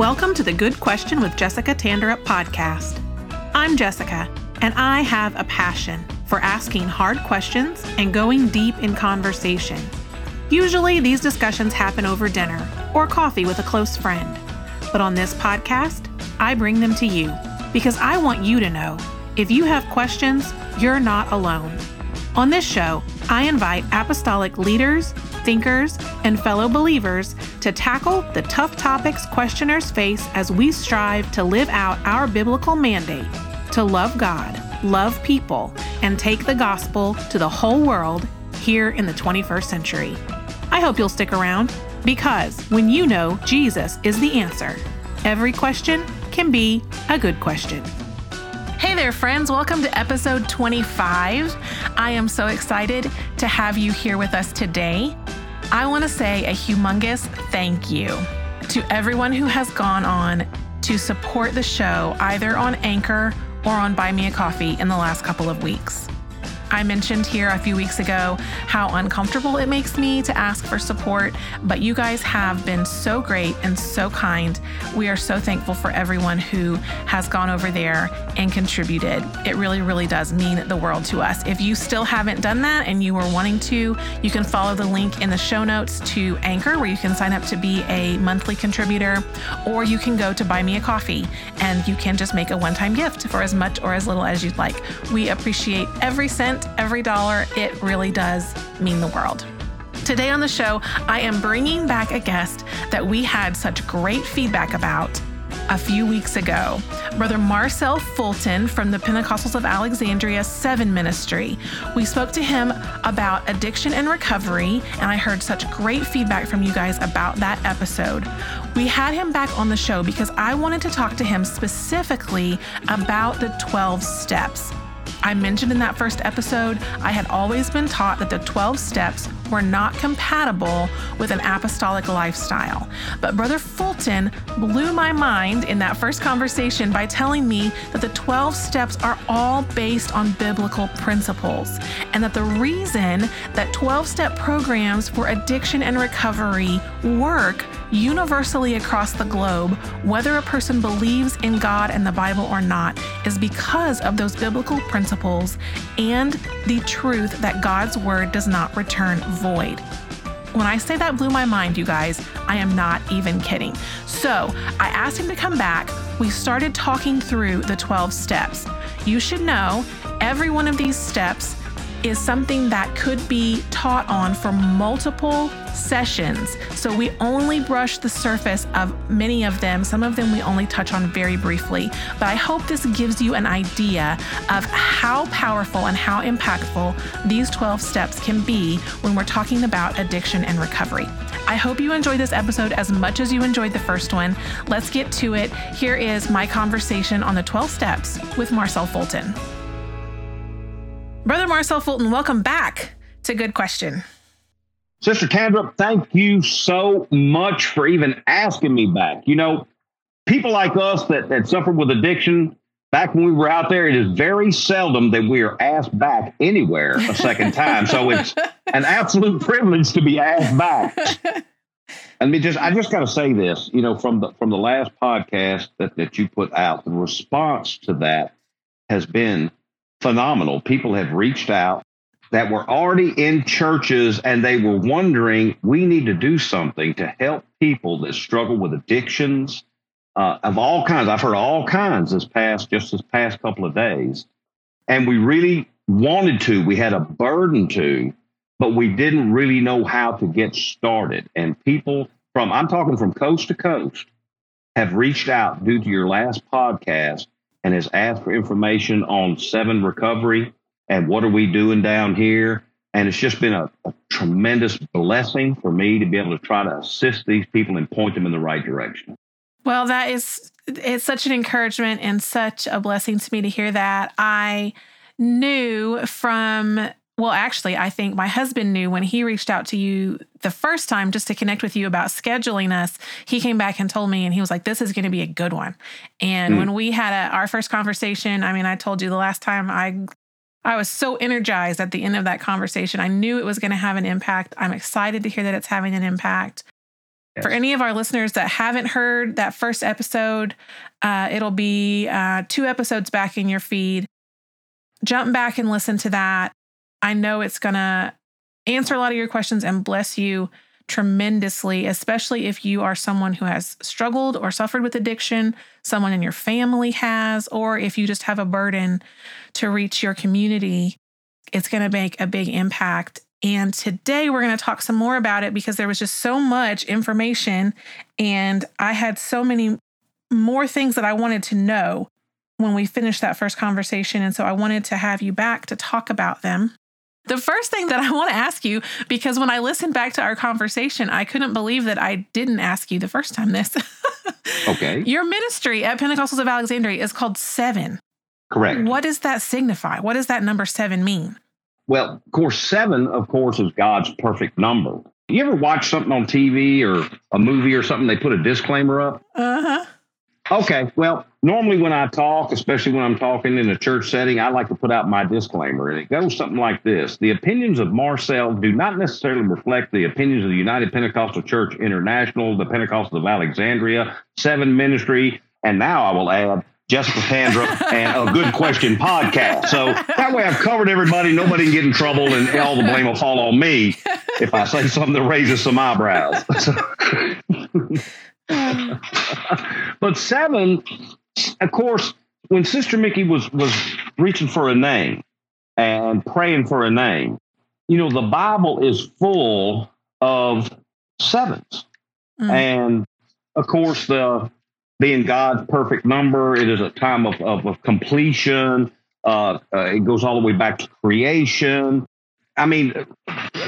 Welcome to the Good Question with Jessica Tanderup podcast. I'm Jessica, and I have a passion for asking hard questions and going deep in conversation. Usually, these discussions happen over dinner or coffee with a close friend. But on this podcast, I bring them to you because I want you to know if you have questions, you're not alone. On this show, I invite apostolic leaders, thinkers, and fellow believers to tackle the tough topics questioners face as we strive to live out our biblical mandate to love God, love people, and take the gospel to the whole world here in the 21st century. I hope you'll stick around because when you know Jesus is the answer, every question can be a good question. Hey there, friends. Welcome to episode 25. I am so excited to have you here with us today. I want to say a humongous thank you to everyone who has gone on to support the show, either on Anchor or on Buy Me a Coffee in the last couple of weeks. I mentioned here a few weeks ago how uncomfortable it makes me to ask for support, but you guys have been so great and so kind. We are so thankful for everyone who has gone over there and contributed. It really, really does mean the world to us. If you still haven't done that and you were wanting to, you can follow the link in the show notes to Anchor, where you can sign up to be a monthly contributor, or you can go to Buy Me a Coffee and you can just make a one-time gift for as much or as little as you'd like. We appreciate every cent, every dollar. It really does mean the world. Today on the show, I am bringing back a guest that we had such great feedback about a few weeks ago. Brother Marcel Fulton from the Pentecostals of Alexandria 7 Ministry. We spoke to him about addiction and recovery, and I heard such great feedback from you guys about that episode. We had him back on the show because I wanted to talk to him specifically about the 12 steps. I mentioned in that first episode, I had always been taught that the 12 steps were not compatible with an apostolic lifestyle. But Brother Fulton blew my mind in that first conversation by telling me that the 12 steps are all based on biblical principles, and that the reason that 12-step programs for addiction and recovery work universally across the globe, whether a person believes in God and the Bible or not, is because of those biblical principles and the truth that God's word does not return void. When I say that blew my mind, you guys, I am not even kidding. So I asked him to come back. We started talking through the 12 steps. You should know every one of these steps is something that could be taught on for multiple sessions. So we only brush the surface of many of them. Some of them we only touch on very briefly, but I hope this gives you an idea of how powerful and how impactful these 12 steps can be when we're talking about addiction and recovery. I hope you enjoyed this episode as much as you enjoyed the first one. Let's get to it. Here is my conversation on the 12 steps with Marcel Fulton. Brother Marcel Fulton, welcome back to Good Question. Sister Tanderup, thank you so much for even asking me back. You know, people like us that suffered with addiction back when we were out there, it is very seldom that we are asked back anywhere a second time. So it's an absolute privilege to be asked back. And I just got to say this, you know, from the last podcast that you put out, the response to that has been phenomenal. People have reached out that were already in churches and they were wondering, we need to do something to help people that struggle with addictions of all kinds. I've heard all kinds this past couple of days. And we really wanted to, we had a burden to, but we didn't really know how to get started. And people I'm talking from coast to coast have reached out due to your last podcast and has asked for information on 7 recovery and what are we doing down here. And it's just been a tremendous blessing for me to be able to try to assist these people and point them in the right direction. Well, it's such an encouragement and such a blessing to me to hear that. I knew I think my husband knew when he reached out to you the first time just to connect with you about scheduling us. He came back and told me, and he was like, this is going to be a good one. And when we had our first conversation, I mean, I told you the last time I was so energized at the end of that conversation. I knew it was going to have an impact. I'm excited to hear that it's having an impact. Yes. For any of our listeners that haven't heard that first episode, it'll be 2 episodes back in your feed. Jump back and listen to that. I know it's going to answer a lot of your questions and bless you tremendously, especially if you are someone who has struggled or suffered with addiction, someone in your family has, or if you just have a burden to reach your community. It's going to make a big impact. And today we're going to talk some more about it because there was just so much information and I had so many more things that I wanted to know when we finished that first conversation. And so I wanted to have you back to talk about them. The first thing that I want to ask you, because when I listened back to our conversation, I couldn't believe that I didn't ask you the first time this. Okay. Your ministry at Pentecostals of Alexandria is called 7. Correct. What does that signify? What does that number 7 mean? Well, of course, 7, of course, is God's perfect number. You ever watch something on TV or a movie or something, they put a disclaimer up? Uh-huh. Okay. Well, normally when I talk, especially when I'm talking in a church setting, I like to put out my disclaimer. And it goes something like this. The opinions of Marcel do not necessarily reflect the opinions of the United Pentecostal Church International, the Pentecostals of Alexandria, 7 Ministry, and now I will add Jessica Tanderup and a Good Question podcast. So that way I've covered everybody. Nobody can get in trouble and all the blame will fall on me if I say something that raises some eyebrows. But 7, of course, when Sister Mickey was reaching for a name and praying for a name, you know, the Bible is full of 7s. Mm. And of course, being God's perfect number, it is a time of completion. It goes all the way back to creation. I mean,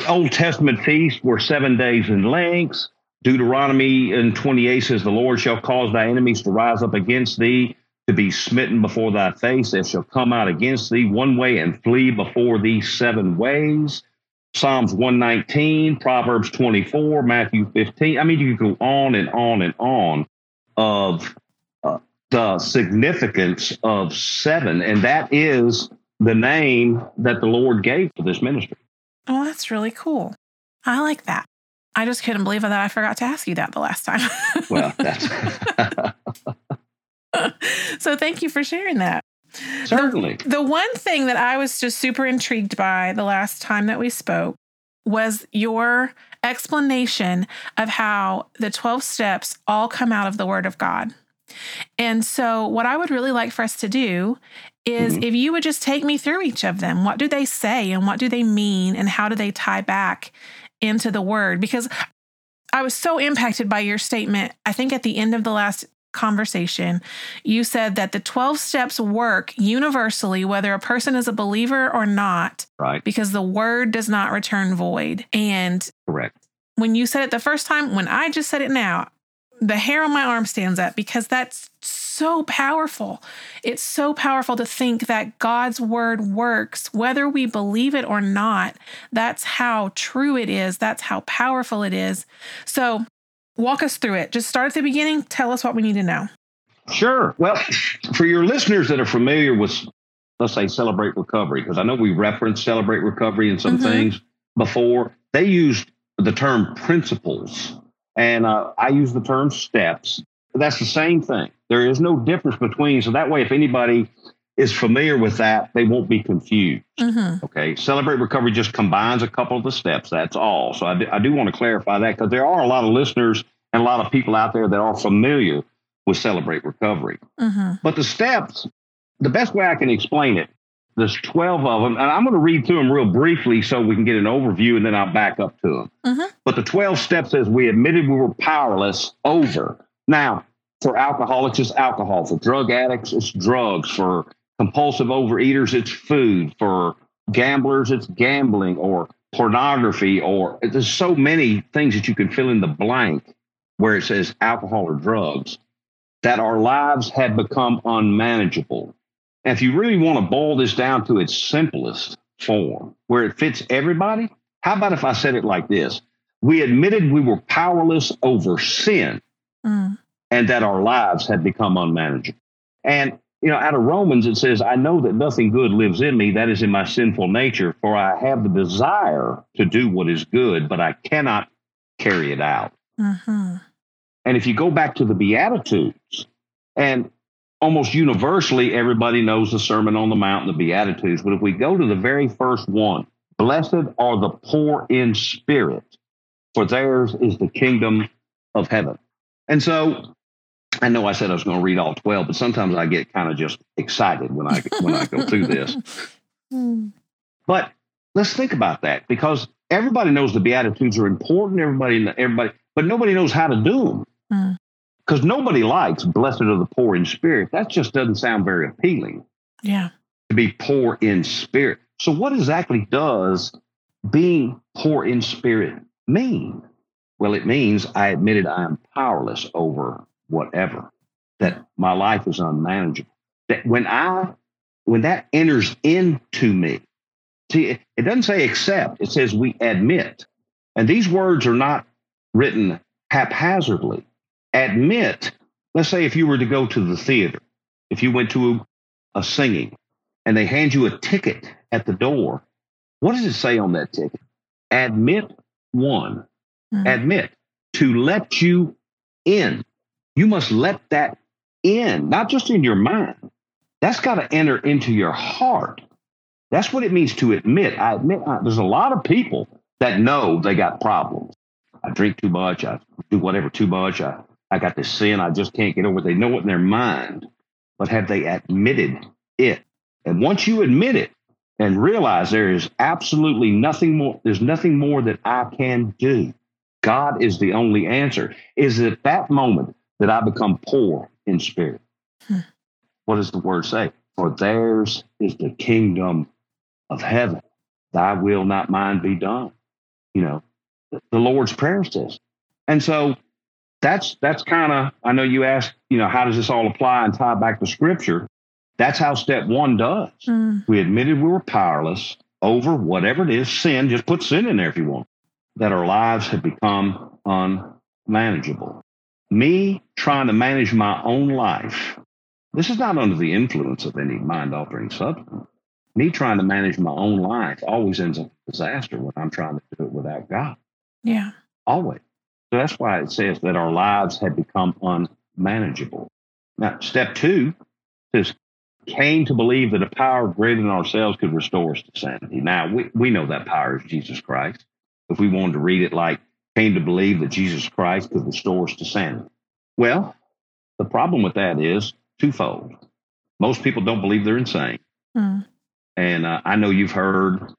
Old Testament feasts were 7 days in length. Deuteronomy in 28 says, "The Lord shall cause thy enemies to rise up against thee, to be smitten before thy face. They shall come out against thee one way and flee before thee 7 ways." Psalms 119, Proverbs 24, Matthew 15. I mean, you can go on and on and on of the significance of 7. And that is the name that the Lord gave to this ministry. Oh, that's really cool. I like that. I just couldn't believe that I forgot to ask you that the last time. Well, that's... So thank you for sharing that. Certainly. The one thing that I was just super intrigued by the last time that we spoke was your explanation of how the 12 steps all come out of the Word of God. And so what I would really like for us to do is if you would just take me through each of them. What do they say and what do they mean and how do they tie back into the Word? Because I was so impacted by your statement. I think at the end of the last conversation, you said that the 12 steps work universally, whether a person is a believer or not, right? Because the Word does not return void. And correct. When you said it the first time, when I just said it now, the hair on my arm stands up because that's so powerful. It's so powerful to think that God's Word works, whether we believe it or not. That's how true it is. That's how powerful it is. So walk us through it. Just start at the beginning. Tell us what we need to know. Sure. Well, for your listeners that are familiar with, let's say, Celebrate Recovery, because I know we referenced Celebrate Recovery in some things before, they used the term principles. And I use the term steps. That's the same thing. There is no difference between. So that way, if anybody is familiar with that, they won't be confused. Okay. Celebrate Recovery just combines a couple of the steps. That's all. So I do want to clarify that because there are a lot of listeners and a lot of people out there that are familiar with Celebrate Recovery. But the steps, the best way I can explain it, there's 12 of them. And I'm going to read through them real briefly so we can get an overview and then I'll back up to them. But the 12 steps is we admitted we were powerless over. Now, for alcoholics, it's alcohol. For drug addicts, it's drugs. For compulsive overeaters, it's food. For gamblers, it's gambling or pornography, or there's so many things that you can fill in the blank where it says alcohol or drugs, that our lives have become unmanageable. And if you really want to boil this down to its simplest form, where it fits everybody, how about if I said it like this? We admitted we were powerless over sin and that our lives had become unmanageable. And, you know, out of Romans, it says, I know that nothing good lives in me, that is in my sinful nature, for I have the desire to do what is good, but I cannot carry it out. Uh-huh. And if you go back to the Beatitudes, and almost universally, everybody knows the Sermon on the Mount and the Beatitudes. But if we go to the very first one, blessed are the poor in spirit, for theirs is the kingdom of heaven. And so I know I said I was going to read all 12, but sometimes I get kind of just excited when I go through this. But let's think about that, because everybody knows the Beatitudes are important. Everybody, but nobody knows how to do them. Because nobody likes blessed are the poor in spirit. That just doesn't sound very appealing. Yeah. To be poor in spirit. So what exactly does being poor in spirit mean? Well, it means I admitted I am powerless over whatever, that my life is unmanageable. That when that enters into me, see, it doesn't say accept, it says we admit. And these words are not written haphazardly. Admit, let's say if you were to go to the theater, if you went to a singing and they hand you a ticket at the door, what does it say on that ticket? Admit one. Mm-hmm. Admit, to let you in. You must let that in, not just in your mind. That's got to enter into your heart. That's what it means to admit. There's a lot of people that know they got problems. I drink too much. I do whatever too much. I got this sin. I just can't get over it. They know it in their mind, but have they admitted it? And once you admit it and realize there is absolutely nothing more, there's nothing more that I can do. God is the only answer. Is at that moment that I become poor in spirit. What does the word say? For theirs is the kingdom of heaven. Thy will, not mine, be done. You know, the Lord's Prayer says. And so that's kind of, I know you asked, how does this all apply and tie back to Scripture? That's how step one does. We admitted we were powerless over whatever it is, sin, just put sin in there if you want, that our lives had become unmanageable. Me trying to manage my own life, this is not under the influence of any mind-altering substance. Me trying to manage my own life always ends up in disaster when I'm trying to do it without God. Yeah. Always. So that's why it says that our lives had become unmanageable. Now, step two says, came to believe that a power greater than ourselves could restore us to sanity. Now, we know that power is Jesus Christ. If we wanted to read it like, came to believe that Jesus Christ could restore us to sanity. Well, the problem with that is twofold. Most people don't believe they're insane. And I know you've heard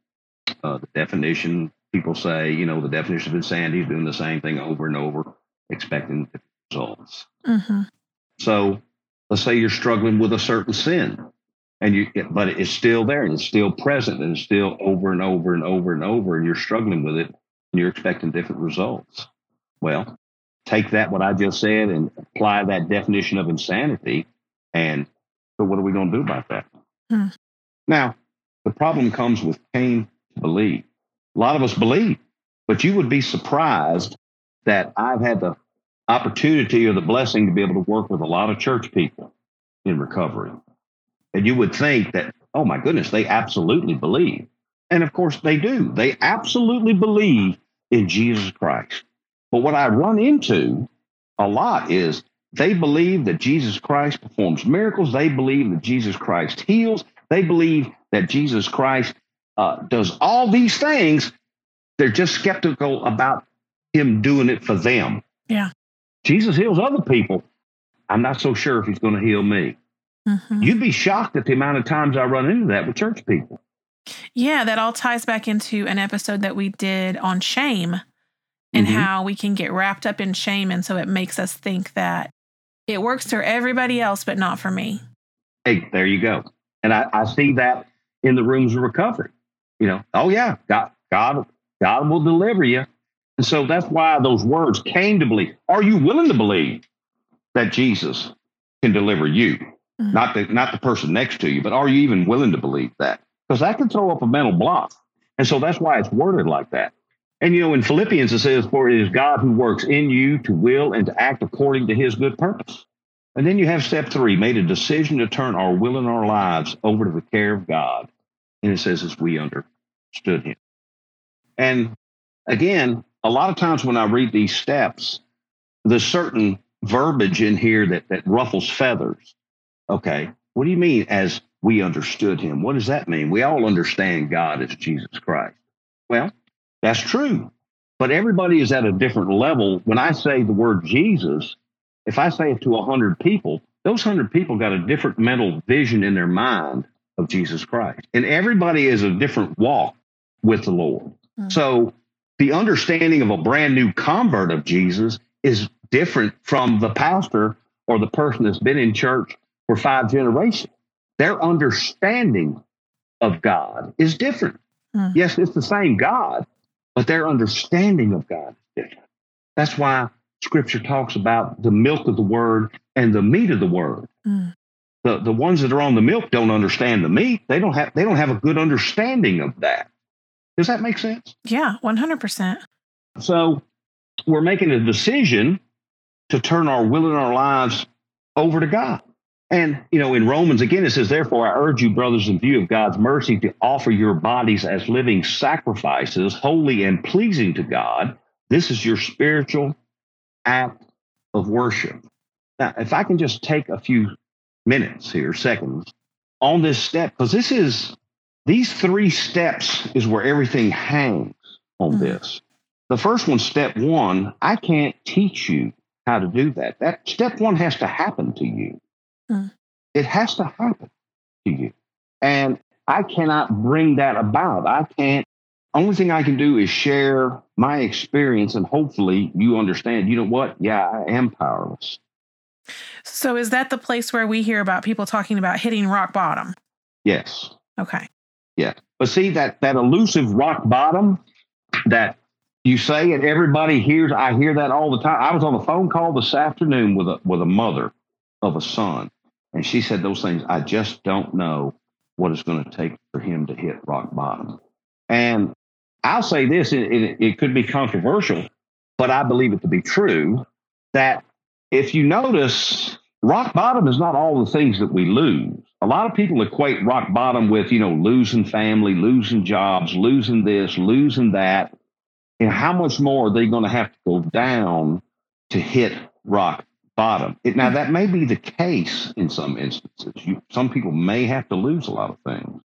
the definition. People say, the definition of insanity is doing the same thing over and over, expecting different results. Mm-hmm. So let's say you're struggling with a certain sin, but it's still there and it's still present and it's still over and over and over and over, and you're struggling with it and you're expecting different results. Well, take that, what I just said, and apply that definition of insanity. And so what are we going to do about that? Now, the problem comes with came to believe. A lot of us believe, but you would be surprised that I've had the opportunity or the blessing to be able to work with a lot of church people in recovery. And you would think that, oh my goodness, they absolutely believe. And of course they do. They absolutely believe in Jesus Christ. But what I run into a lot is they believe that Jesus Christ performs miracles. They believe that Jesus Christ heals. They believe that Jesus Christ does all these things. They're just skeptical about him doing it for them. Yeah. Jesus heals other people. I'm not so sure if he's going to heal me. Mm-hmm. You'd be shocked at the amount of times I run into that with church people. Yeah, that all ties back into an episode that we did on shame and how we can get wrapped up in shame. And so it makes us think that it works for everybody else, but not for me. Hey, there you go. And I see that in the rooms of recovery. Oh yeah, God will deliver you. And so that's why those words came to believe. Are you willing to believe that Jesus can deliver you? Not the person next to you, but are you even willing to believe that? Because that can throw up a mental block. And so that's why it's worded like that. And, in Philippians, it says, for it is God who works in you to will and to act according to his good purpose. And then you have step three, made a decision to turn our will and our lives over to the care of God. And it says, as we understood him. And again, a lot of times when I read these steps, the certain verbiage in here that ruffles feathers. Okay, what do you mean as we understood him? What does that mean? We all understand God as Jesus Christ. Well, that's true. But everybody is at a different level. When I say the word Jesus, if I say it to 100 people, those 100 people got a different mental vision in their mind of Jesus Christ. And everybody is a different walk with the Lord. Mm-hmm. So the understanding of a brand new convert of Jesus is different from the pastor or the person that's been in church for 5 generations. Their understanding of God is different. Mm-hmm. Yes, it's the same God, but their understanding of God is different. That's why Scripture talks about the milk of the word and the meat of the word. Mm. The ones that are on the milk don't understand the meat. They don't have a good understanding of that. Does that make sense? Yeah, 100%. So we're making a decision to turn our will and our lives over to God. And, you know, in Romans, again, it says, therefore, I urge you, brothers, in view of God's mercy, to offer your bodies as living sacrifices, holy and pleasing to God. This is your spiritual act of worship. Now, if I can just take a few minutes here, seconds, on this step, because these 3 steps is where everything hangs on this. The first one, step one, I can't teach you how to do that. That step one has to happen to you. It has to happen to you. And I cannot bring that about. I can't. Only thing I can do is share my experience, and hopefully you understand, you know what? Yeah, I am powerless. So is that the place where we hear about people talking about hitting rock bottom? Yes. Okay. Yeah. But see, that elusive rock bottom that you say, and everybody hears, I hear that all the time. I was on a phone call this afternoon with a mother of a son, and she said those things. I just don't know what it's going to take for him to hit rock bottom. And I'll say this, it could be controversial, but I believe it to be true, that if you notice, rock bottom is not all the things that we lose. A lot of people equate rock bottom with, you know, losing family, losing jobs, losing this, losing that. And how much more are they going to have to go down to hit rock bottom? Now, that may be the case in some instances. Some people may have to lose a lot of things.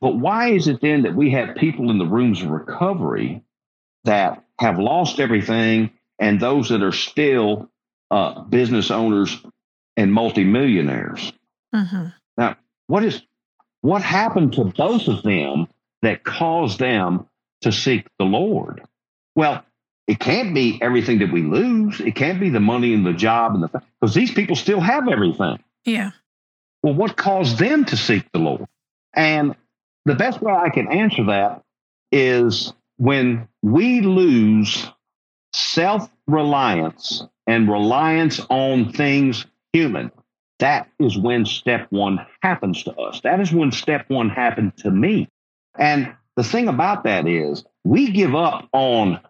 But why is it then that we have people in the rooms of recovery that have lost everything, and those that are still business owners and multimillionaires? Mm-hmm. Now, what happened to both of them that caused them to seek the Lord? Well, it can't be everything that we lose. It can't be the money and the job and because these people still have everything. Yeah. Well, what caused them to seek the Lord? And the best way I can answer that is when we lose self-reliance and reliance on things human, that is when step one happens to us. That is when step one happened to me. And the thing about that is we give up on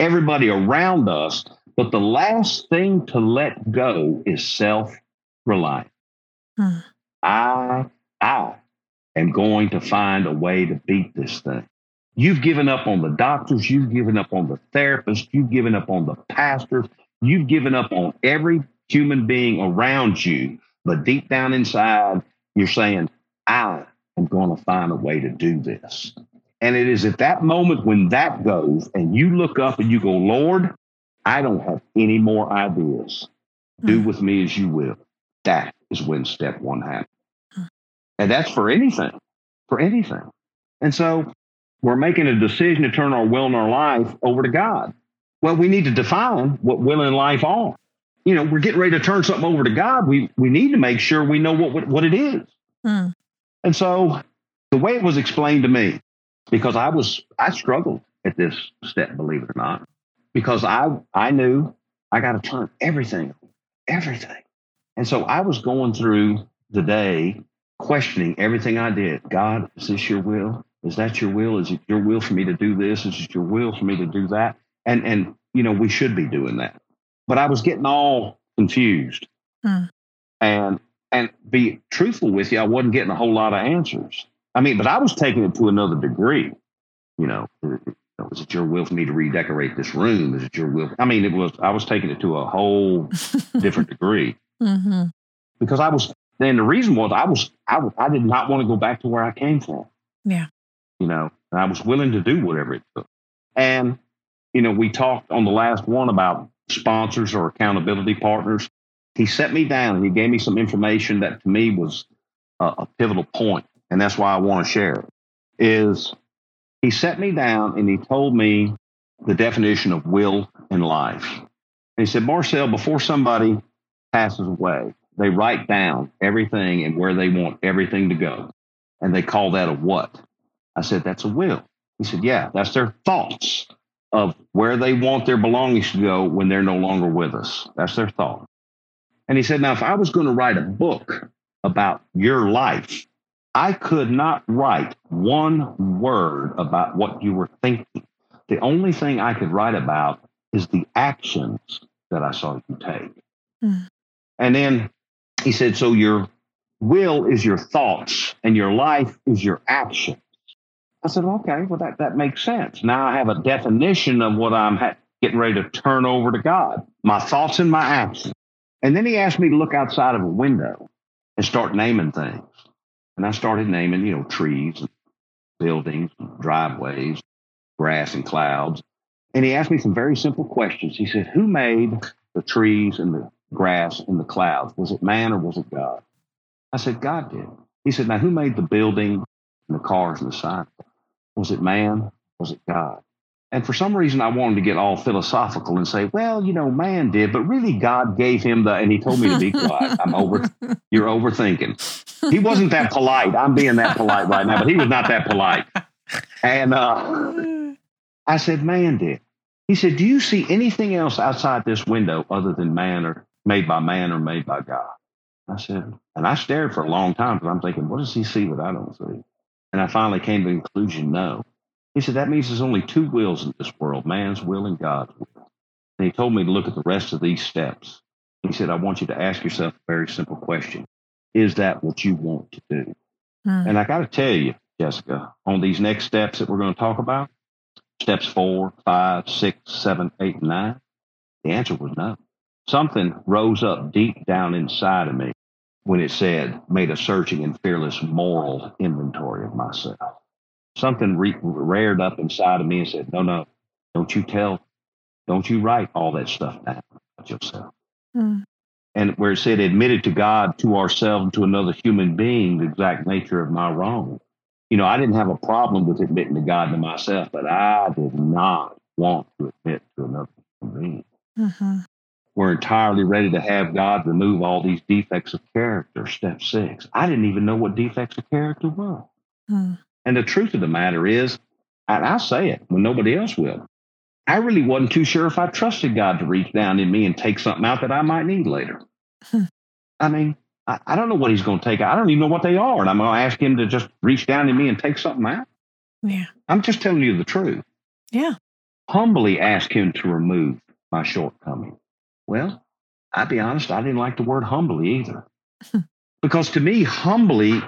everybody around us, but the last thing to let go is self-reliance. Hmm. I am going to find a way to beat this thing. You've given up on the doctors. You've given up on the therapist. You've given up on the pastor. You've given up on every human being around you. But deep down inside, you're saying, I am going to find a way to do this. And it is at that moment when that goes and you look up and you go, Lord, I don't have any more ideas. Do with me as you will. That is when step one happens. And that's for anything. And so we're making a decision to turn our will and our life over to God. Well, we need to define what will and life are. You know, we're getting ready to turn something over to God. We need to make sure we know what it is. Mm. And so the way it was explained to me, because I struggled at this step, believe it or not, because I knew I got to turn everything. And so I was going through the day, questioning everything I did. God, is this your will? Is that your will? Is it your will for me to do this? Is it your will for me to do that? And you know, we should be doing that. But I was getting all confused. Mm. And be truthful with you, I wasn't getting a whole lot of answers. I mean, but I was taking it to another degree. You know, Is it your will for me to redecorate this room? Is it your will? I mean, I was taking it to a whole different degree mm-hmm. because I was, and the reason was I did not want to go back to where I came from. Yeah. You know, and I was willing to do whatever it took. And, you know, we talked on the last one about sponsors or accountability partners. He set me down and he gave me some information that to me was a pivotal point. And that's why I want to share it is he set me down and he told me the definition of will in life. And he said, Marcel, before somebody passes away, they write down everything and where they want everything to go. And they call that a what? I said, that's a will. He said, yeah, that's their thoughts of where they want their belongings to go when they're no longer with us. That's their thought. And he said, now, if I was going to write a book about your life, I could not write one word about what you were thinking. The only thing I could write about is the actions that I saw you take. Mm. And then he said, so your will is your thoughts and your life is your actions. I said, okay, well, that makes sense. Now I have a definition of what I'm getting ready to turn over to God, my thoughts and my actions. And then he asked me to look outside of a window and start naming things. And I started naming, you know, trees, and buildings, and driveways, grass and clouds. And he asked me some very simple questions. He said, who made the trees and the grass and the clouds? Was it man or was it God? I said, God did. He said, now who made the building and the cars and the sign? Was it man? Was it God? And for some reason, I wanted to get all philosophical and say, well, you know, man did, but really God gave him and he told me to be quiet. You're overthinking. He wasn't that polite. I'm being that polite right now, but he was not that polite. And I said, man did. He said, do you see anything else outside this window other than man or made by man or made by God? I said, and I stared for a long time because I'm thinking, what does he see that I don't see? And I finally came to the conclusion, no. He said, that means there's only two wills in this world, man's will and God's will. And he told me to look at the rest of these steps. He said, I want you to ask yourself a very simple question. Is that what you want to do? Mm. And I got to tell you, Jessica, on these next steps that we're going to talk about, steps 4, 5, 6, 7, 8, and 9, the answer was no. Something rose up deep down inside of me when it said, made a searching and fearless moral inventory of myself. Something reared up inside of me and said, no, don't you write all that stuff down about yourself. Mm. And where it said, admitted to God, to ourselves, to another human being, the exact nature of my wrong. You know, I didn't have a problem with admitting to God to myself, but I did not want to admit to another human being. Mm-hmm. We're entirely ready to have God remove all these defects of character, step 6. I didn't even know what defects of character were. Mm. And the truth of the matter is, and I say it when nobody else will, I really wasn't too sure if I trusted God to reach down in me and take something out that I might need later. I mean, I don't know what he's going to take out. I don't even know what they are. And I'm going to ask him to just reach down in me and take something out. Yeah. I'm just telling you the truth. Yeah. Humbly ask him to remove my shortcoming. Well, I'll be honest, I didn't like the word humbly either. Because to me, humbly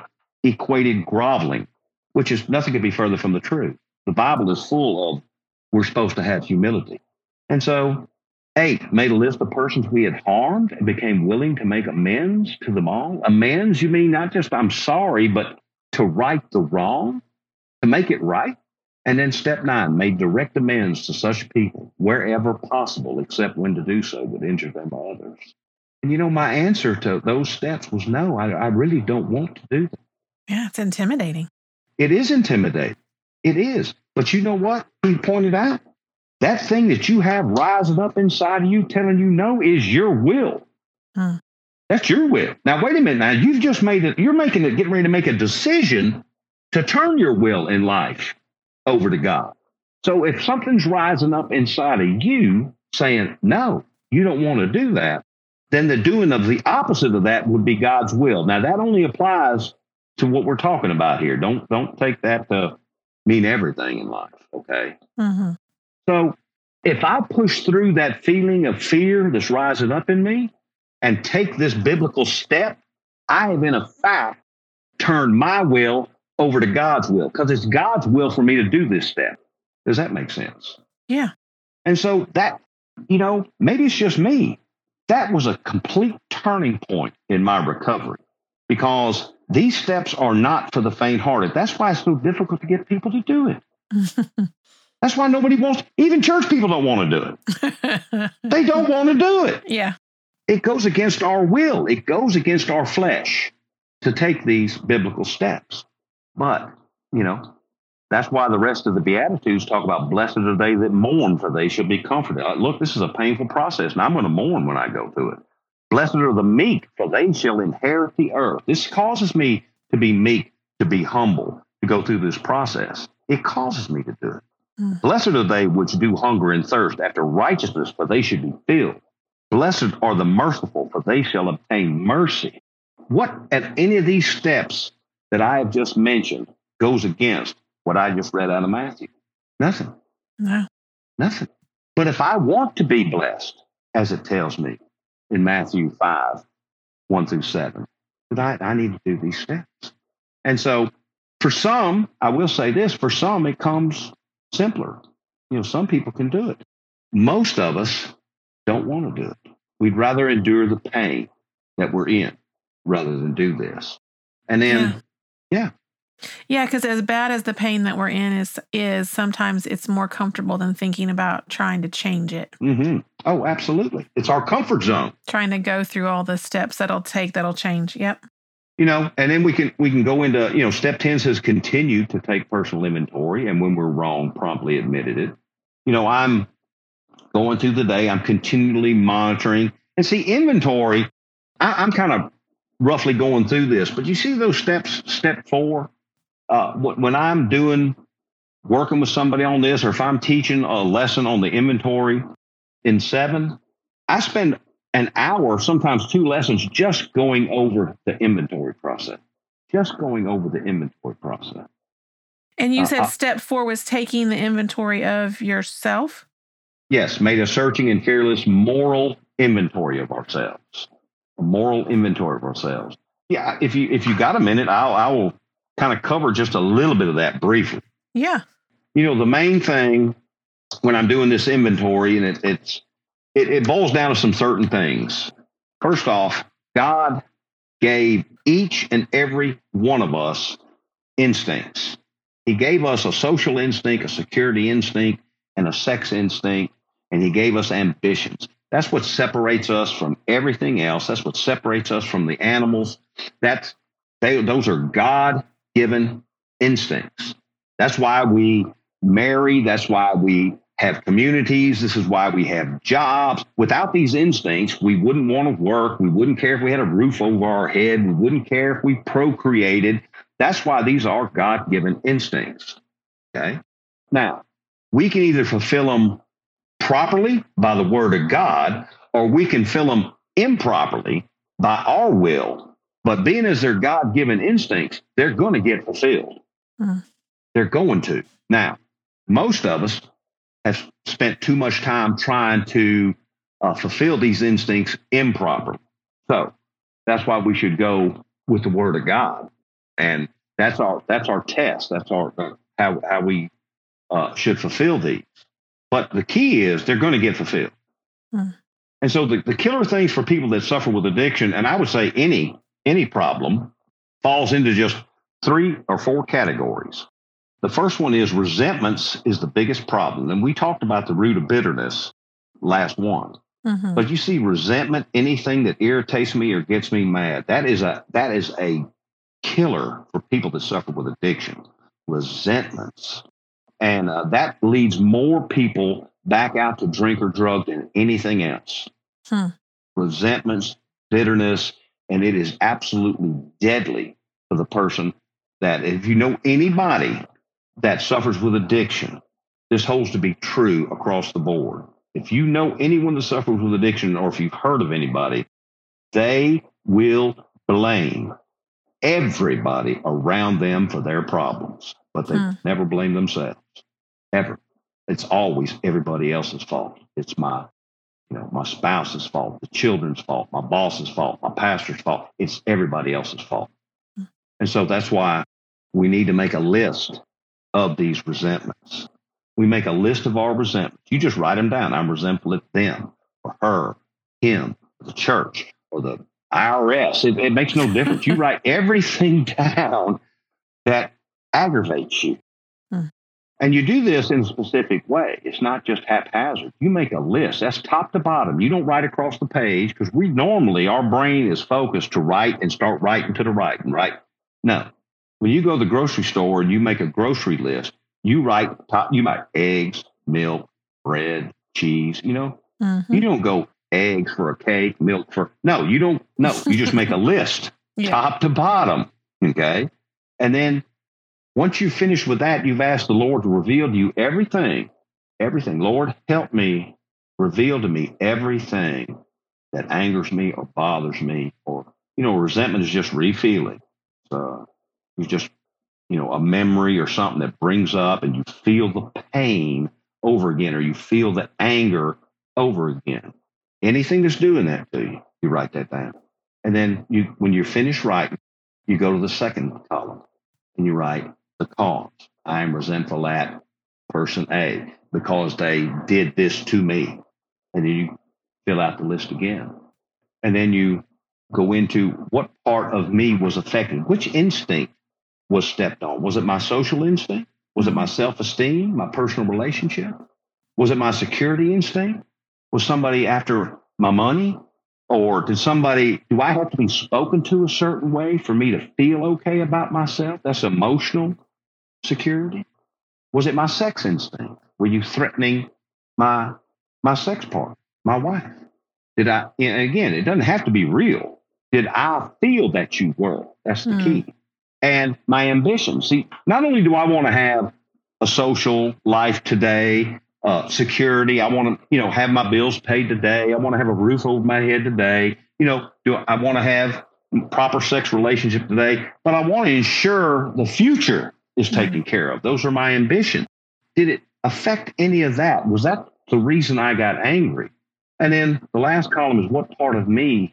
equated groveling, which is nothing could be further from the truth. The Bible is full of, we're supposed to have humility. And so 8, made a list of persons we had harmed and became willing to make amends to them all. Amends, you mean not just I'm sorry, but to right the wrong, to make it right. And then step 9, made direct amends to such people wherever possible, except when to do so would injure them or others. And you know, my answer to those steps was no, I really don't want to do that. Yeah, it's intimidating. It is intimidating. It is. But you know what? He pointed out that thing that you have rising up inside of you telling you no is your will. Huh. That's your will. Now, wait a minute. Now, you've just made it. You're making it, getting ready to make a decision to turn your will in life over to God. So if something's rising up inside of you saying, no, you don't want to do that, then the doing of the opposite of that would be God's will. Now, that only applies to what we're talking about here. Don't take that to mean everything in life, okay? Mm-hmm. So if I push through that feeling of fear that's rising up in me and take this biblical step, I have in effect turned my will over to God's will because it's God's will for me to do this step. Does that make sense? Yeah. And so that, you know, maybe it's just me. That was a complete turning point in my recovery because these steps are not for the faint-hearted. That's why it's so difficult to get people to do it. That's why nobody wants, even church people don't want to do it. They don't want to do it. Yeah. It goes against our will. It goes against our flesh to take these biblical steps. But, you know, that's why the rest of the Beatitudes talk about blessed are they that mourn, for they shall be comforted. Look, this is a painful process, and I'm going to mourn when I go through it. Blessed are the meek, for they shall inherit the earth. This causes me to be meek, to be humble, to go through this process. It causes me to do it. Mm. Blessed are they which do hunger and thirst after righteousness, for they should be filled. Blessed are the merciful, for they shall obtain mercy. What at any of these steps that I have just mentioned goes against what I just read out of Matthew? Nothing. No. Nothing. But if I want to be blessed, as it tells me in Matthew 5:1-7, I need to do these steps. And so for some, I will say this, for some it comes simpler. You know, some people can do it. Most of us don't want to do it. We'd rather endure the pain that we're in rather than do this. And then, yeah, because as bad as the pain that we're in is, sometimes it's more comfortable than thinking about trying to change it. Mm-hmm. Oh, absolutely. It's our comfort zone. Trying to go through all the steps that'll change. Yep. You know, and then we can go into, you know, step 10 says continue to take personal inventory. And when we're wrong, promptly admitted it. You know, I'm going through the day, I'm continually monitoring. And see, inventory, I'm kind of roughly going through this, but you see those steps, step 4, when I'm working with somebody on this, or if I'm teaching a lesson on the inventory in 7, I spend an hour, sometimes 2 lessons, just going over the inventory process. And you said step 4 was taking the inventory of yourself? Yes, made a searching and fearless moral inventory of ourselves. A moral inventory of ourselves. Yeah, if you got a minute, I will kind of cover just a little bit of that briefly. Yeah. You know, the main thing when I'm doing this inventory, and it boils down to some certain things. First off, God gave each and every one of us instincts. He gave us a social instinct, a security instinct, and a sex instinct, and he gave us ambitions. That's what separates us from everything else. That's what separates us from the animals. Those are God-given instincts. That's why we marry. That's why we have communities. This is why we have jobs. Without these instincts, we wouldn't want to work. We wouldn't care if we had a roof over our head. We wouldn't care if we procreated. That's why these are God-given instincts. Okay? Now, we can either fulfill them properly by the word of God, or we can fill them improperly by our will. But being as their God-given instincts, they're going to get fulfilled. Mm. They're going to. Now, most of us have spent too much time trying to fulfill these instincts improperly. So that's why we should go with the word of God, and that's our test. That's our how we should fulfill these. But the key is they're going to get fulfilled. Mm. And so the killer things for people that suffer with addiction, and I would say any problem, falls into just 3 or 4 categories. The first one is resentments is the biggest problem. And we talked about the root of bitterness last one. Mm-hmm. But you see resentment, anything that irritates me or gets me mad, that is a killer for people that suffer with addiction. Resentments. And that leads more people back out to drink or drug than anything else. Hmm. Resentments, bitterness, and it is absolutely deadly for the person that, if you know anybody that suffers with addiction, this holds to be true across the board. If you know anyone that suffers with addiction, or if you've heard of anybody, they will blame everybody around them for their problems. But they never blame themselves, ever. It's always everybody else's fault. It's my spouse's fault, the children's fault, my boss's fault, my pastor's fault. It's everybody else's fault. Mm. And so that's why we need to make a list of these resentments. We make a list of our resentment. You just write them down. I'm resentful at them or her, him, or the church or the IRS. It makes no difference. You write everything down that aggravates you. And you do this in a specific way. It's not just haphazard. You make a list. That's top to bottom. You don't write across the page because we normally, our brain is focused to write and start writing to the right and right. No. When you go to the grocery store and you make a grocery list, you write top, you might eggs, milk, bread, cheese, you know, you don't go eggs for a cake, milk for, no, you don't, no, you just make a list top to bottom. Okay. And then once you finish with that, you've asked the Lord to reveal to you everything. Lord, help me, reveal to me everything that angers me or bothers me, or, you know, resentment is just re-feeling. So you just, you know, a memory or something that brings up and you feel the pain over again, or you feel the anger over again. Anything that's doing that to you, you write that down. And then you, when you're finished writing, you go to the second column and you write the cause. I am resentful at person A because they did this to me. And then you fill out the list again. And then you go into what part of me was affected, which instinct was stepped on. Was it my social instinct? Was it my self-esteem, my personal relationship? Was it my security instinct? Was somebody after my money? Or did somebody, do I have to be spoken to a certain way for me to feel okay about myself? That's emotional security. Was it my sex instinct? Were you threatening my sex partner, my wife? Did I, and again, it doesn't have to be real. Did I feel that you were? That's the key. And my ambition. See, not only do I want to have a social life today, security, I want to, you know, have my bills paid today. I want to have a roof over my head today. You know, I want to have proper sex relationship today, but I want to ensure the future is taken care of. Those are my ambitions. Did it affect any of that? Was that the reason I got angry? And then the last column is what part of me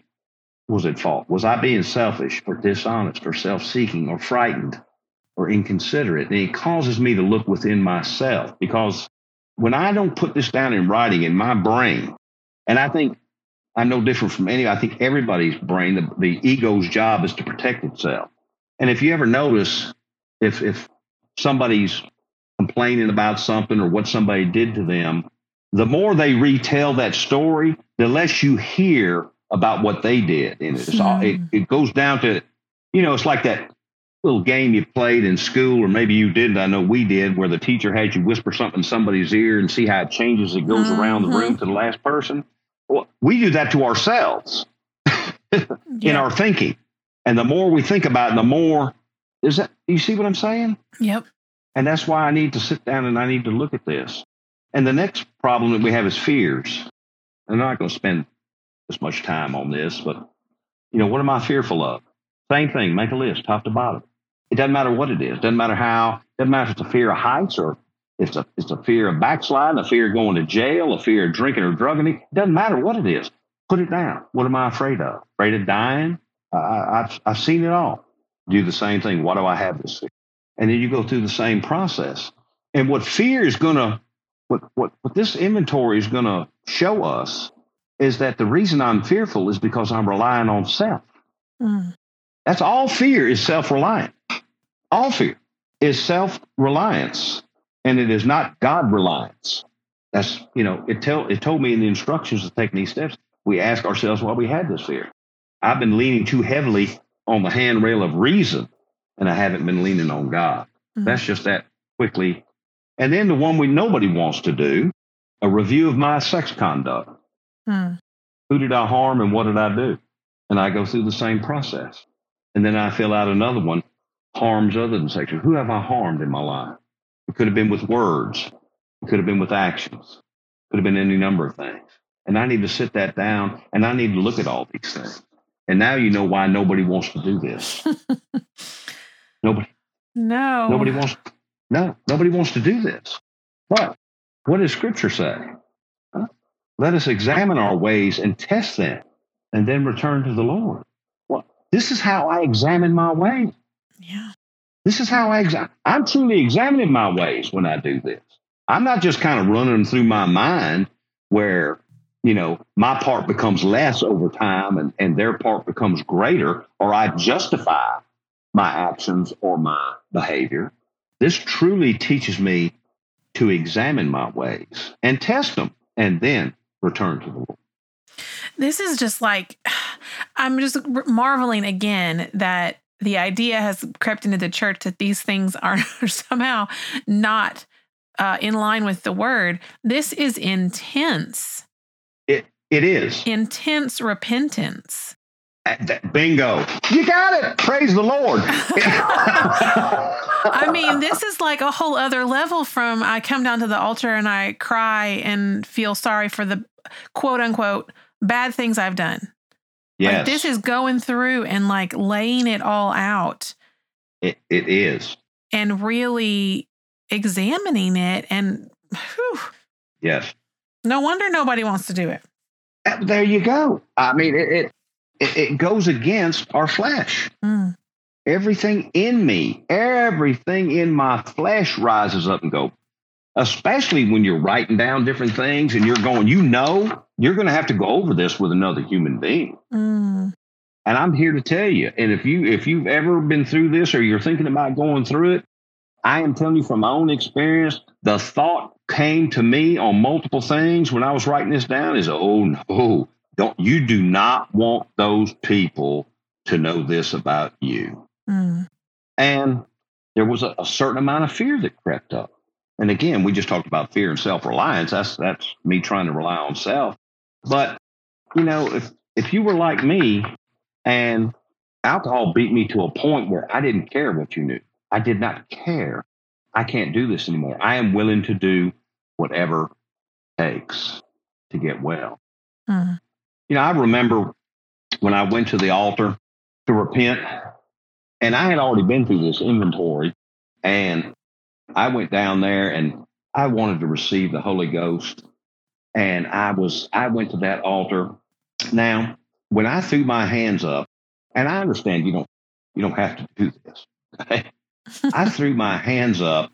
was at fault? Was I being selfish or dishonest or self-seeking or frightened or inconsiderate? And it causes me to look within myself, because when I don't put this down in writing in my brain, and I think I'm no different from any, I think everybody's brain, the ego's job is to protect itself. And if you ever notice, if somebody's complaining about something or what somebody did to them, the more they retell that story, the less you hear about what they did. And it's all, it goes down to, you know, it's like that little game you played in school, or maybe you didn't, I know we did, where the teacher had you whisper something in somebody's ear and see how it changes. It goes around the room to the last person. Well, we do that to ourselves in our thinking. And the more we think about it, the more, is that, you see what I'm saying? Yep. And that's why I need to sit down and I need to look at this. And the next problem that we have is fears. I'm not going to spend this much time on this, but, you know, what am I fearful of? Same thing, make a list, top to bottom. It doesn't matter what it is. Doesn't matter how, doesn't matter if it's a fear of heights or it's a fear of backsliding, a fear of going to jail, a fear of drinking or drugging. It doesn't matter what it is. Put it down. What am I afraid of? Afraid of dying? I've seen it all. Do the same thing. Why do I have this fear? And then you go through the same process. And what fear is going to, what this inventory is going to show us is that the reason I'm fearful is because I'm relying on self. That's all fear is self-reliant. All fear is self-reliance, and it is not God-reliance. That's, you know, it told me in the instructions to take these steps. We ask ourselves why we had this fear. I've been leaning too heavily on the handrail of reason, and I haven't been leaning on God. That's just that quickly. And then the one nobody wants to do, a review of my sex conduct. Who did I harm and what did I do? And I go through the same process. And then I fill out another one. Harms other than sexual. Who have I harmed in my life? It could have been with words. It could have been with actions. It could have been any number of things. And I need to sit that down, and I need to look at all these things. And now you know why nobody wants to do this. Nobody wants to do this. But what does Scripture say? Huh? Let us examine our ways and test them, and then return to the Lord. Well, this is how I examine my ways. Yeah. This is how I'm truly examining my ways when I do this. I'm not just kind of running through my mind where, you know, my part becomes less over time and their part becomes greater, or I justify my actions or my behavior. This truly teaches me to examine my ways and test them and then return to the Lord. This is just like, I'm just marveling again that the idea has crept into the church that these things are somehow not in line with the word. This is intense. It is. Intense repentance. Bingo. You got it. Praise the Lord. I mean, this is like a whole other level from I come down to the altar and I cry and feel sorry for the quote unquote bad things I've done. Yes. Like, this is going through and like laying it all out. It is. And really examining it and whew. Yes. No wonder nobody wants to do it. There you go. I mean, it goes against our flesh. Mm. Everything in my flesh rises up and goes, especially when you're writing down different things and you're going, you're going to have to go over this with another human being. Mm. And I'm here to tell you, and if you've ever been through this or you're thinking about going through it, I am telling you from my own experience, the thought came to me on multiple things when I was writing this down is, oh no. You do not want those people to know this about you. Mm. And there was a certain amount of fear that crept up. And again, we just talked about fear and self-reliance. That's me trying to rely on self. But, you know, if you were like me and alcohol beat me to a point where I didn't care what you knew, I did not care. I can't do this anymore. I am willing to do whatever it takes to get well. Mm. You know, I remember when I went to the altar to repent, and I had already been through this inventory, and I went down there and I wanted to receive the Holy Ghost. And I went to that altar. Now, when I threw my hands up, and I understand you don't have to do this. Okay? I threw my hands up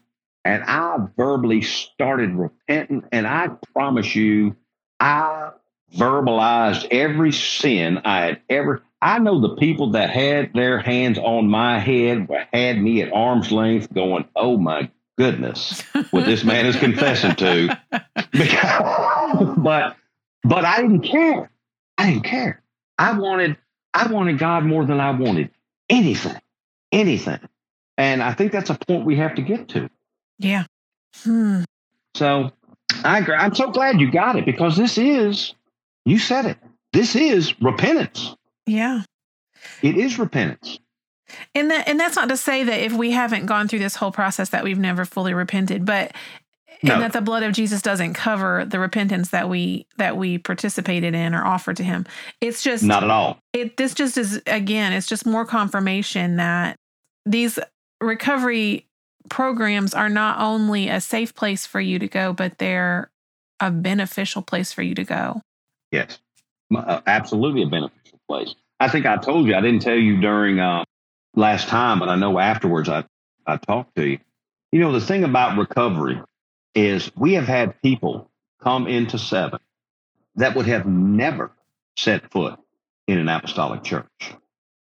and I verbally started repenting. And I promise you, I verbalized every sin I had ever. I know the people that had their hands on my head had me at arm's length going, oh my goodness, what this man is confessing to. But I didn't care. I wanted God more than I wanted anything. And I think that's a point we have to get to. Yeah. Hmm. So I agree. I'm so glad you got it because you said it. This is repentance. Yeah. It is repentance. And that's not to say that if we haven't gone through this whole process that we've never fully repented, but no. And that the blood of Jesus doesn't cover the repentance that we participated in or offered to him. It's just not at all. This just is, again, it's just more confirmation that these recovery programs are not only a safe place for you to go, but they're a beneficial place for you to go. Yes, absolutely a beneficial place. I think I told you, I didn't tell you during last time, but I know afterwards I talked to you. You know, the thing about recovery is we have had people come into Seven that would have never set foot in an apostolic church.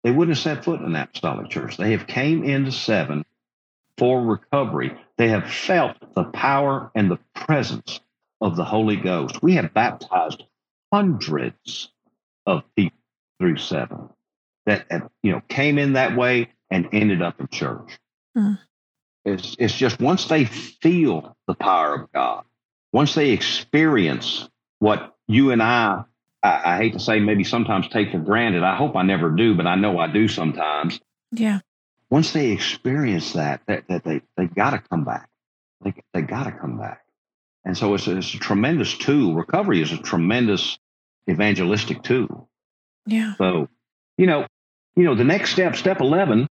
They wouldn't have set foot in an apostolic church. They have came into Seven for recovery. They have felt the power and the presence of the Holy Ghost. We have baptized hundreds of people through Seven that came in that way and ended up in church. Mm. It's just once they feel the power of God, once they experience what you and I hate to say maybe sometimes take for granted. I hope I never do, but I know I do sometimes. Yeah. Once they experience that they got to come back. They got to come back. And so it's a tremendous tool. Recovery is a tremendous evangelistic tool. Yeah. So, the next step 11,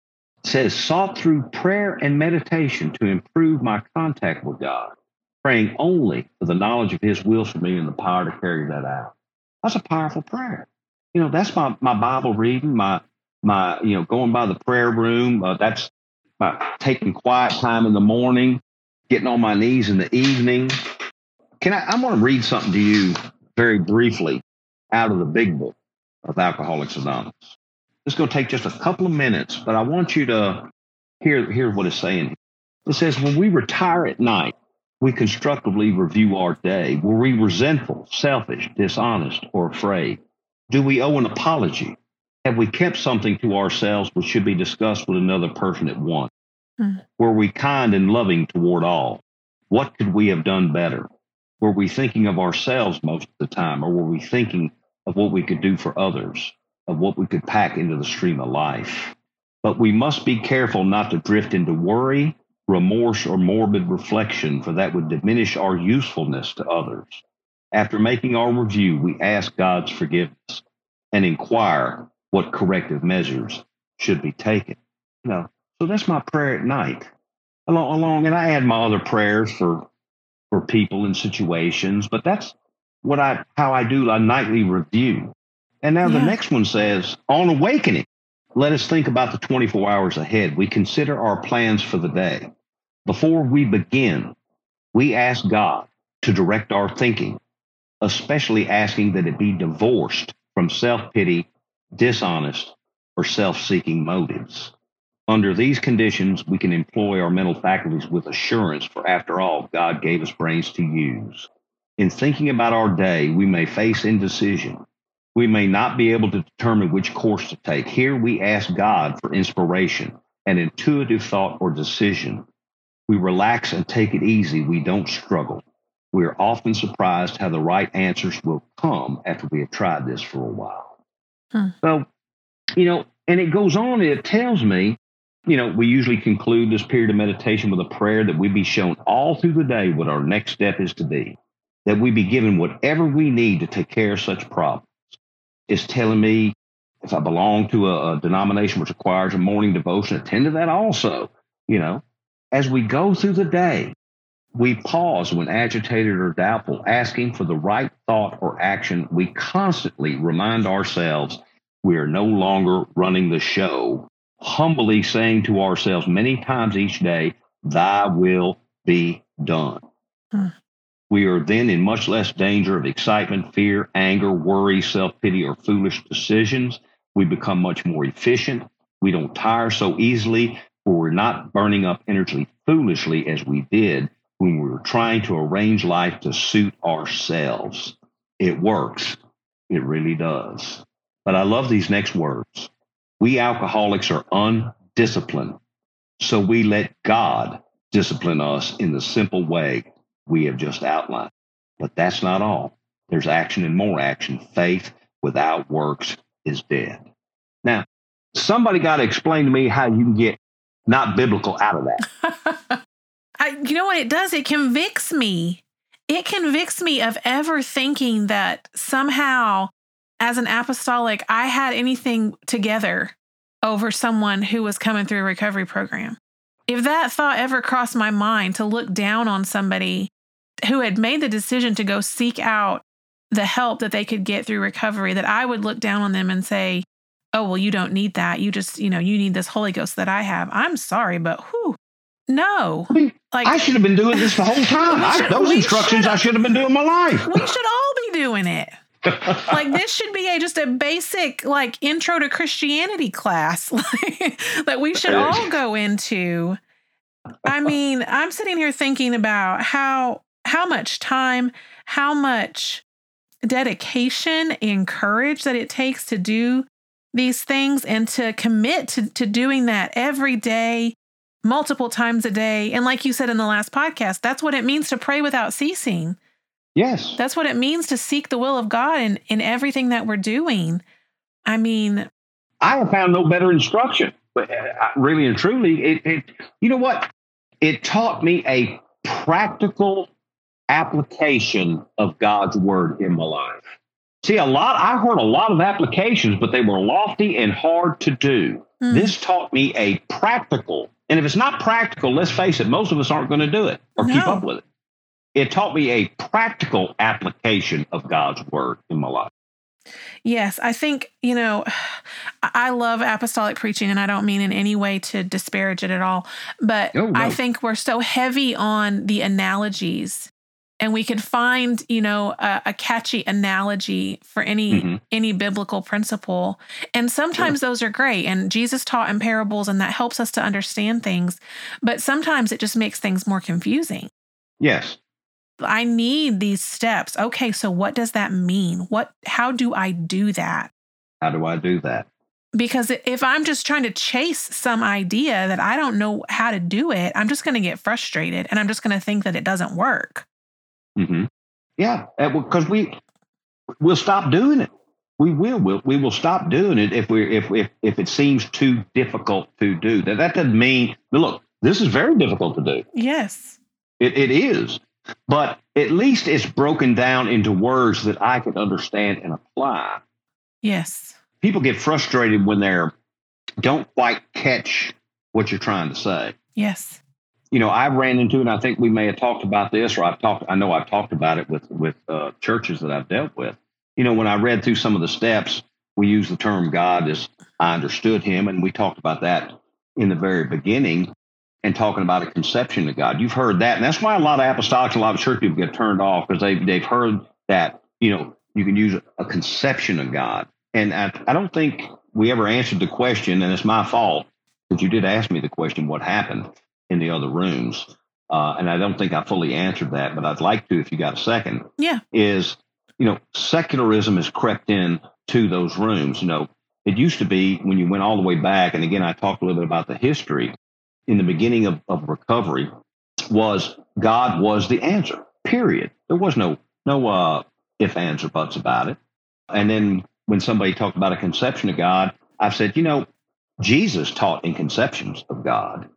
says, sought through prayer and meditation to improve my contact with God, praying only for the knowledge of his will for me and the power to carry that out. That's a powerful prayer. You know, that's my Bible reading, my going by the prayer room. That's my taking quiet time in the morning. getting on my knees in the evening. I'm going to read something to you very briefly out of the big book of Alcoholics Anonymous. It's going to take just a couple of minutes, but I want you to hear what it's saying. It says, when we retire at night, we constructively review our day. Were we resentful, selfish, dishonest, or afraid? Do we owe an apology? Have we kept something to ourselves which should be discussed with another person at once? Were we kind and loving toward all? What could we have done better? Were we thinking of ourselves most of the time, or were we thinking of what we could do for others, of what we could pack into the stream of life? But we must be careful not to drift into worry, remorse, or morbid reflection, for that would diminish our usefulness to others. After making our review, we ask God's forgiveness and inquire what corrective measures should be taken. So that's my prayer at night. And I add my other prayers for people and situations, but that's how I do a nightly review. And now the next one says, on awakening, let us think about the 24 hours ahead. We consider our plans for the day. Before we begin, we ask God to direct our thinking, especially asking that it be divorced from self-pity, dishonest, or self-seeking motives. Under these conditions, we can employ our mental faculties with assurance, for after all, God gave us brains to use. In thinking about our day, we may face indecision. We may not be able to determine which course to take. Here we ask God for inspiration, an intuitive thought or decision. We relax and take it easy. We don't struggle. We are often surprised how the right answers will come after we have tried this for a while. So, and it goes on. It tells me, we usually conclude this period of meditation with a prayer that we be shown all through the day what our next step is to be, that we be given whatever we need to take care of such problems. It's telling me if I belong to a denomination which requires a morning devotion, attend to that also. As we go through the day, we pause when agitated or doubtful, asking for the right thought or action. We constantly remind ourselves we are no longer running the show, humbly saying to ourselves many times each day, "Thy will be done." We are then in much less danger of excitement, fear, anger, worry, self-pity, or foolish decisions. We become much more efficient. We don't tire so easily, for we're not burning up energy foolishly as we did when we were trying to arrange life to suit ourselves. It works. It really does. But I love these next words. We alcoholics are undisciplined, so we let God discipline us in the simple way we have just outlined. But that's not all. There's action and more action. Faith without works is dead. Now, somebody got to explain to me how you can get not biblical out of that. You know what it does? It convicts me. It convicts me of ever thinking that somehow, as an apostolic, I had anything together over someone who was coming through a recovery program. If that thought ever crossed my mind, to look down on somebody who had made the decision to go seek out the help that they could get through recovery, that I would look down on them and say, oh, well, you don't need that. You just, you need this Holy Ghost that I have. I'm sorry, but whew, no. I should have been doing this the whole time. I should have been doing my life. We should all be doing it. This should be just a basic intro to Christianity class that we should all go into. I'm sitting here thinking about how much time, how much dedication and courage that it takes to do these things and to commit to doing that every day, multiple times a day. And like you said in the last podcast, that's what it means to pray without ceasing. Yes. That's what it means to seek the will of God in everything that we're doing. I have found no better instruction, but really and truly, it taught me a practical application of God's word in my life. See, I heard a lot of applications, but they were lofty and hard to do. This taught me a practical, and if it's not practical, let's face it, most of us aren't going to do it or keep up with it. It taught me a practical application of God's word in my life. Yes, I think, you know, I love apostolic preaching, and I don't mean in any way to disparage it at all, but oh, no. I think we're so heavy on the analogies, and we can find, you know, a catchy analogy for any biblical principle. And sometimes those are great, and Jesus taught in parables, and that helps us to understand things, but sometimes it just makes things more confusing. Yes. I need these steps. Okay, so what does that mean? How do I do that? How do I do that? Because if I'm just trying to chase some idea that I don't know how to do it, I'm just going to get frustrated, and I'm just going to think that it doesn't work. Mm-hmm. Yeah, because we'll stop doing it. We will stop doing it if it seems too difficult to do. That doesn't mean, look, this is very difficult to do. Yes, it is. But at least it's broken down into words that I can understand and apply. Yes. People get frustrated when they don't quite catch what you're trying to say. Yes. You know, I ran into, and I think we may have talked about this, or I've talked about it with churches that I've dealt with. You know, when I read through some of the steps, we use the term God as I understood him. And we talked about that in the very beginning. And talking about a conception of God. You've heard that. And that's why a lot of apostolics, a lot of church people get turned off, because they've heard that, you know, you can use a conception of God. And I don't think we ever answered the question, and it's my fault, because you did ask me the question, what happened in the other rooms? And I don't think I fully answered that, but I'd like to if you got a second. Yeah. Is, you know, secularism has crept in to those rooms. You know, it used to be when you went all the way back, and again, I talked a little bit about the history. In the beginning of recovery, was God was the answer, period. There was no if, ands, or buts about it. And then when somebody talked about a conception of God, I've said, you know, Jesus taught in conceptions of God.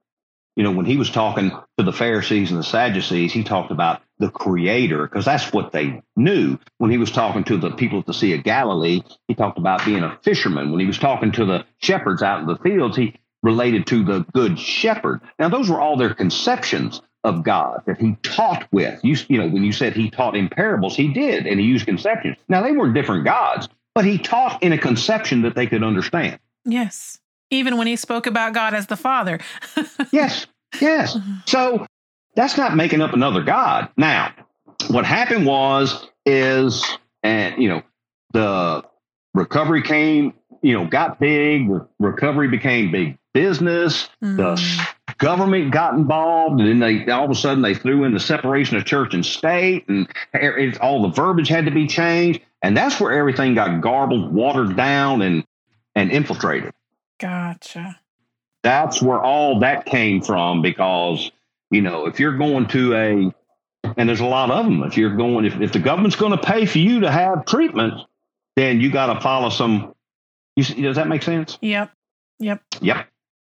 You know, when he was talking to the Pharisees and the Sadducees, he talked about the creator, because that's what they knew. When he was talking to the people at the Sea of Galilee, he talked about being a fisherman. When he was talking to the shepherds out in the fields, he related to the good shepherd. Now, those were all their conceptions of God that he taught with. You know, when you said he taught in parables, he did, and he used conceptions. Now, they were different gods, but he taught in a conception that they could understand. Yes. Even when he spoke about God as the Father. Yes. Yes. So that's not making up another God. Now, what happened is, and you know, the recovery came, you know, got big. Recovery became big business. Mm. The government got involved, and then they all of a sudden they threw in the separation of church and state, and all the verbiage had to be changed. And that's where everything got garbled, watered down, and infiltrated. Gotcha. That's where all that came from, because, you know, if you're going to and there's a lot of them, if the government's going to pay for you to have treatment, then you got to follow some. Does that make sense? Yep.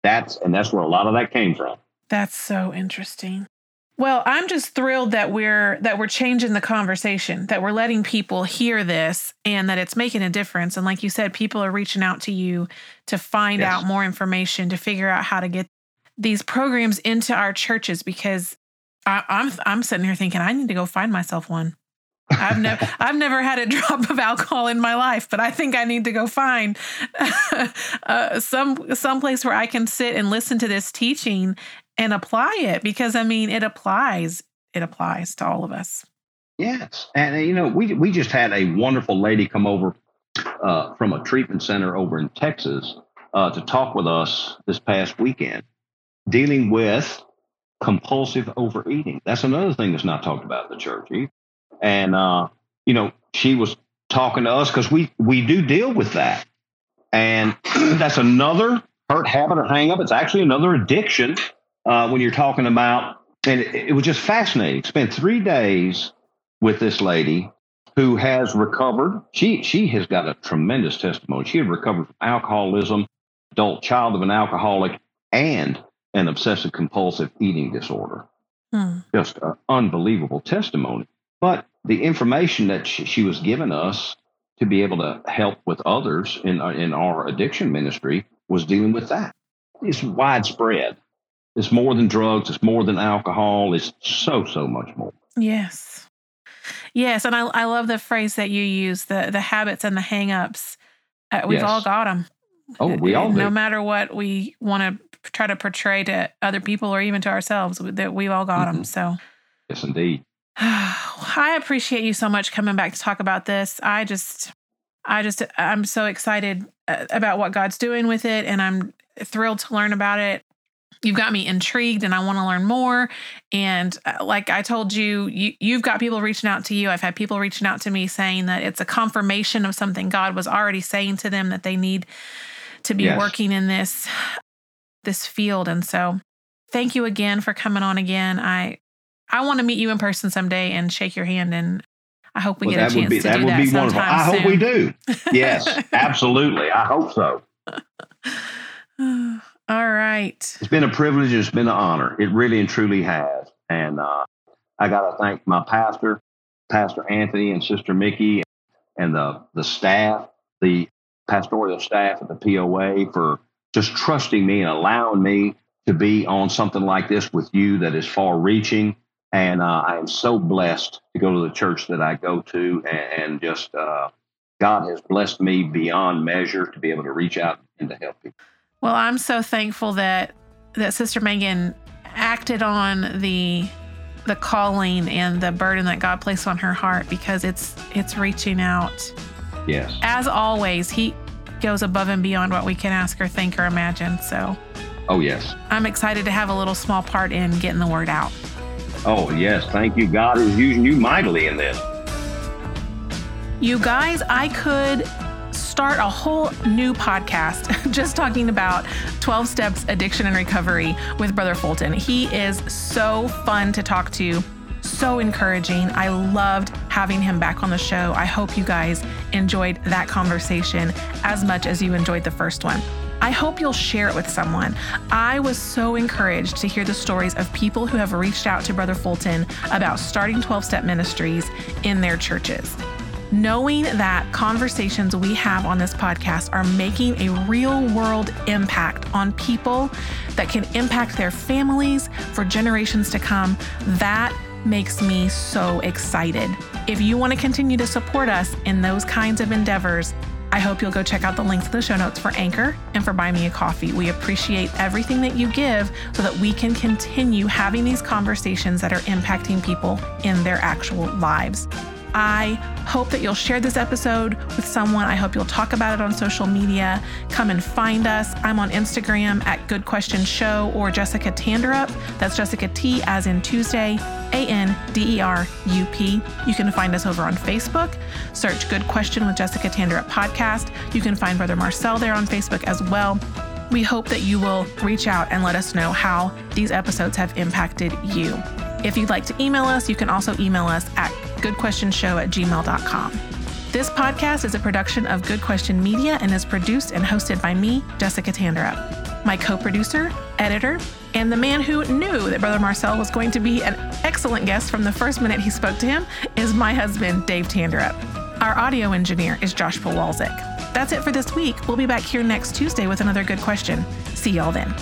That's where a lot of that came from. That's so interesting. Well, I'm just thrilled that we're changing the conversation, that we're letting people hear this, and that it's making a difference. And like you said, people are reaching out to you to find out more information, to figure out how to get these programs into our churches, because I'm sitting here thinking I need to go find myself one. I've never had a drop of alcohol in my life, but I think I need to go find some place where I can sit and listen to this teaching and apply it, because I mean it applies to all of us. Yes, and you know we just had a wonderful lady come over from a treatment center over in Texas to talk with us this past weekend, dealing with compulsive overeating. That's another thing that's not talked about in the church either. And, you know, she was talking to us because we do deal with that. And that's another hurt, habit, or hang up. It's actually another addiction when you're talking about. And it was just fascinating. Spent 3 days with this lady who has recovered. She has got a tremendous testimony. She had recovered from alcoholism, adult child of an alcoholic, and an obsessive compulsive eating disorder. Hmm. Just an unbelievable testimony. But the information that she was giving us to be able to help with others in our addiction ministry was dealing with that. It's widespread. It's more than drugs. It's more than alcohol. It's so much more. Yes. Yes, and I love the phrase that you use, the habits and the hang-ups. We've all got them. Oh, we all do. No matter what we want to try to portray to other people or even to ourselves, that we've all got them. So, yes, indeed. I appreciate you so much coming back to talk about this. I'm so excited about what God's doing with it, and I'm thrilled to learn about it. You've got me intrigued and I want to learn more. And like I told you, you've got people reaching out to you. I've had people reaching out to me saying that it's a confirmation of something God was already saying to them, that they need to be working in this field. And so thank you again for coming on again. I want to meet you in person someday and shake your hand, and I hope we get a chance to do that sometime soon. I hope we do. Yes, absolutely. I hope so. All right. It's been a privilege. It's been an honor. It really and truly has. And I got to thank my pastor, Pastor Anthony, and Sister Mickey, and the staff, the pastoral staff at the POA, for just trusting me and allowing me to be on something like this with you that is far-reaching. And I am so blessed to go to the church that I go to, and just God has blessed me beyond measure to be able to reach out and to help people. Well, I'm so thankful that Sister Megan acted on the calling and the burden that God placed on her heart, because it's reaching out. Yes. As always, He goes above and beyond what we can ask or think or imagine. So. Oh, yes. I'm excited to have a little small part in getting the word out. Oh, yes. Thank you. God is using you mightily in this. You guys, I could start a whole new podcast just talking about 12 Steps Addiction and Recovery with Brother Fulton. He is so fun to talk to, so encouraging. I loved having him back on the show. I hope you guys enjoyed that conversation as much as you enjoyed the first one. I hope you'll share it with someone. I was so encouraged to hear the stories of people who have reached out to Brother Fulton about starting 12-step ministries in their churches. Knowing that conversations we have on this podcast are making a real-world impact on people that can impact their families for generations to come, that makes me so excited. If you want to continue to support us in those kinds of endeavors, I hope you'll go check out the links in the show notes for Anchor and for Buy Me a Coffee. We appreciate everything that you give so that we can continue having these conversations that are impacting people in their actual lives. I hope that you'll share this episode with someone. I hope you'll talk about it on social media. Come and find us. I'm on Instagram at Good Question Show or Jessica Tanderup. That's Jessica T as in Tuesday, A-N-D-E-R-U-P. You can find us over on Facebook. Search Good Question with Jessica Tanderup Podcast. You can find Brother Marcel there on Facebook as well. We hope that you will reach out and let us know how these episodes have impacted you. If you'd like to email us, you can also email us at goodquestionshow@gmail.com. This podcast is a production of Good Question Media and is produced and hosted by me, Jessica Tanderup. My co-producer, editor, and the man who knew that Brother Marcel was going to be an excellent guest from the first minute he spoke to him is my husband, Dave Tanderup. Our audio engineer is Joshua Walzik. That's it for this week. We'll be back here next Tuesday with another Good Question. See y'all then.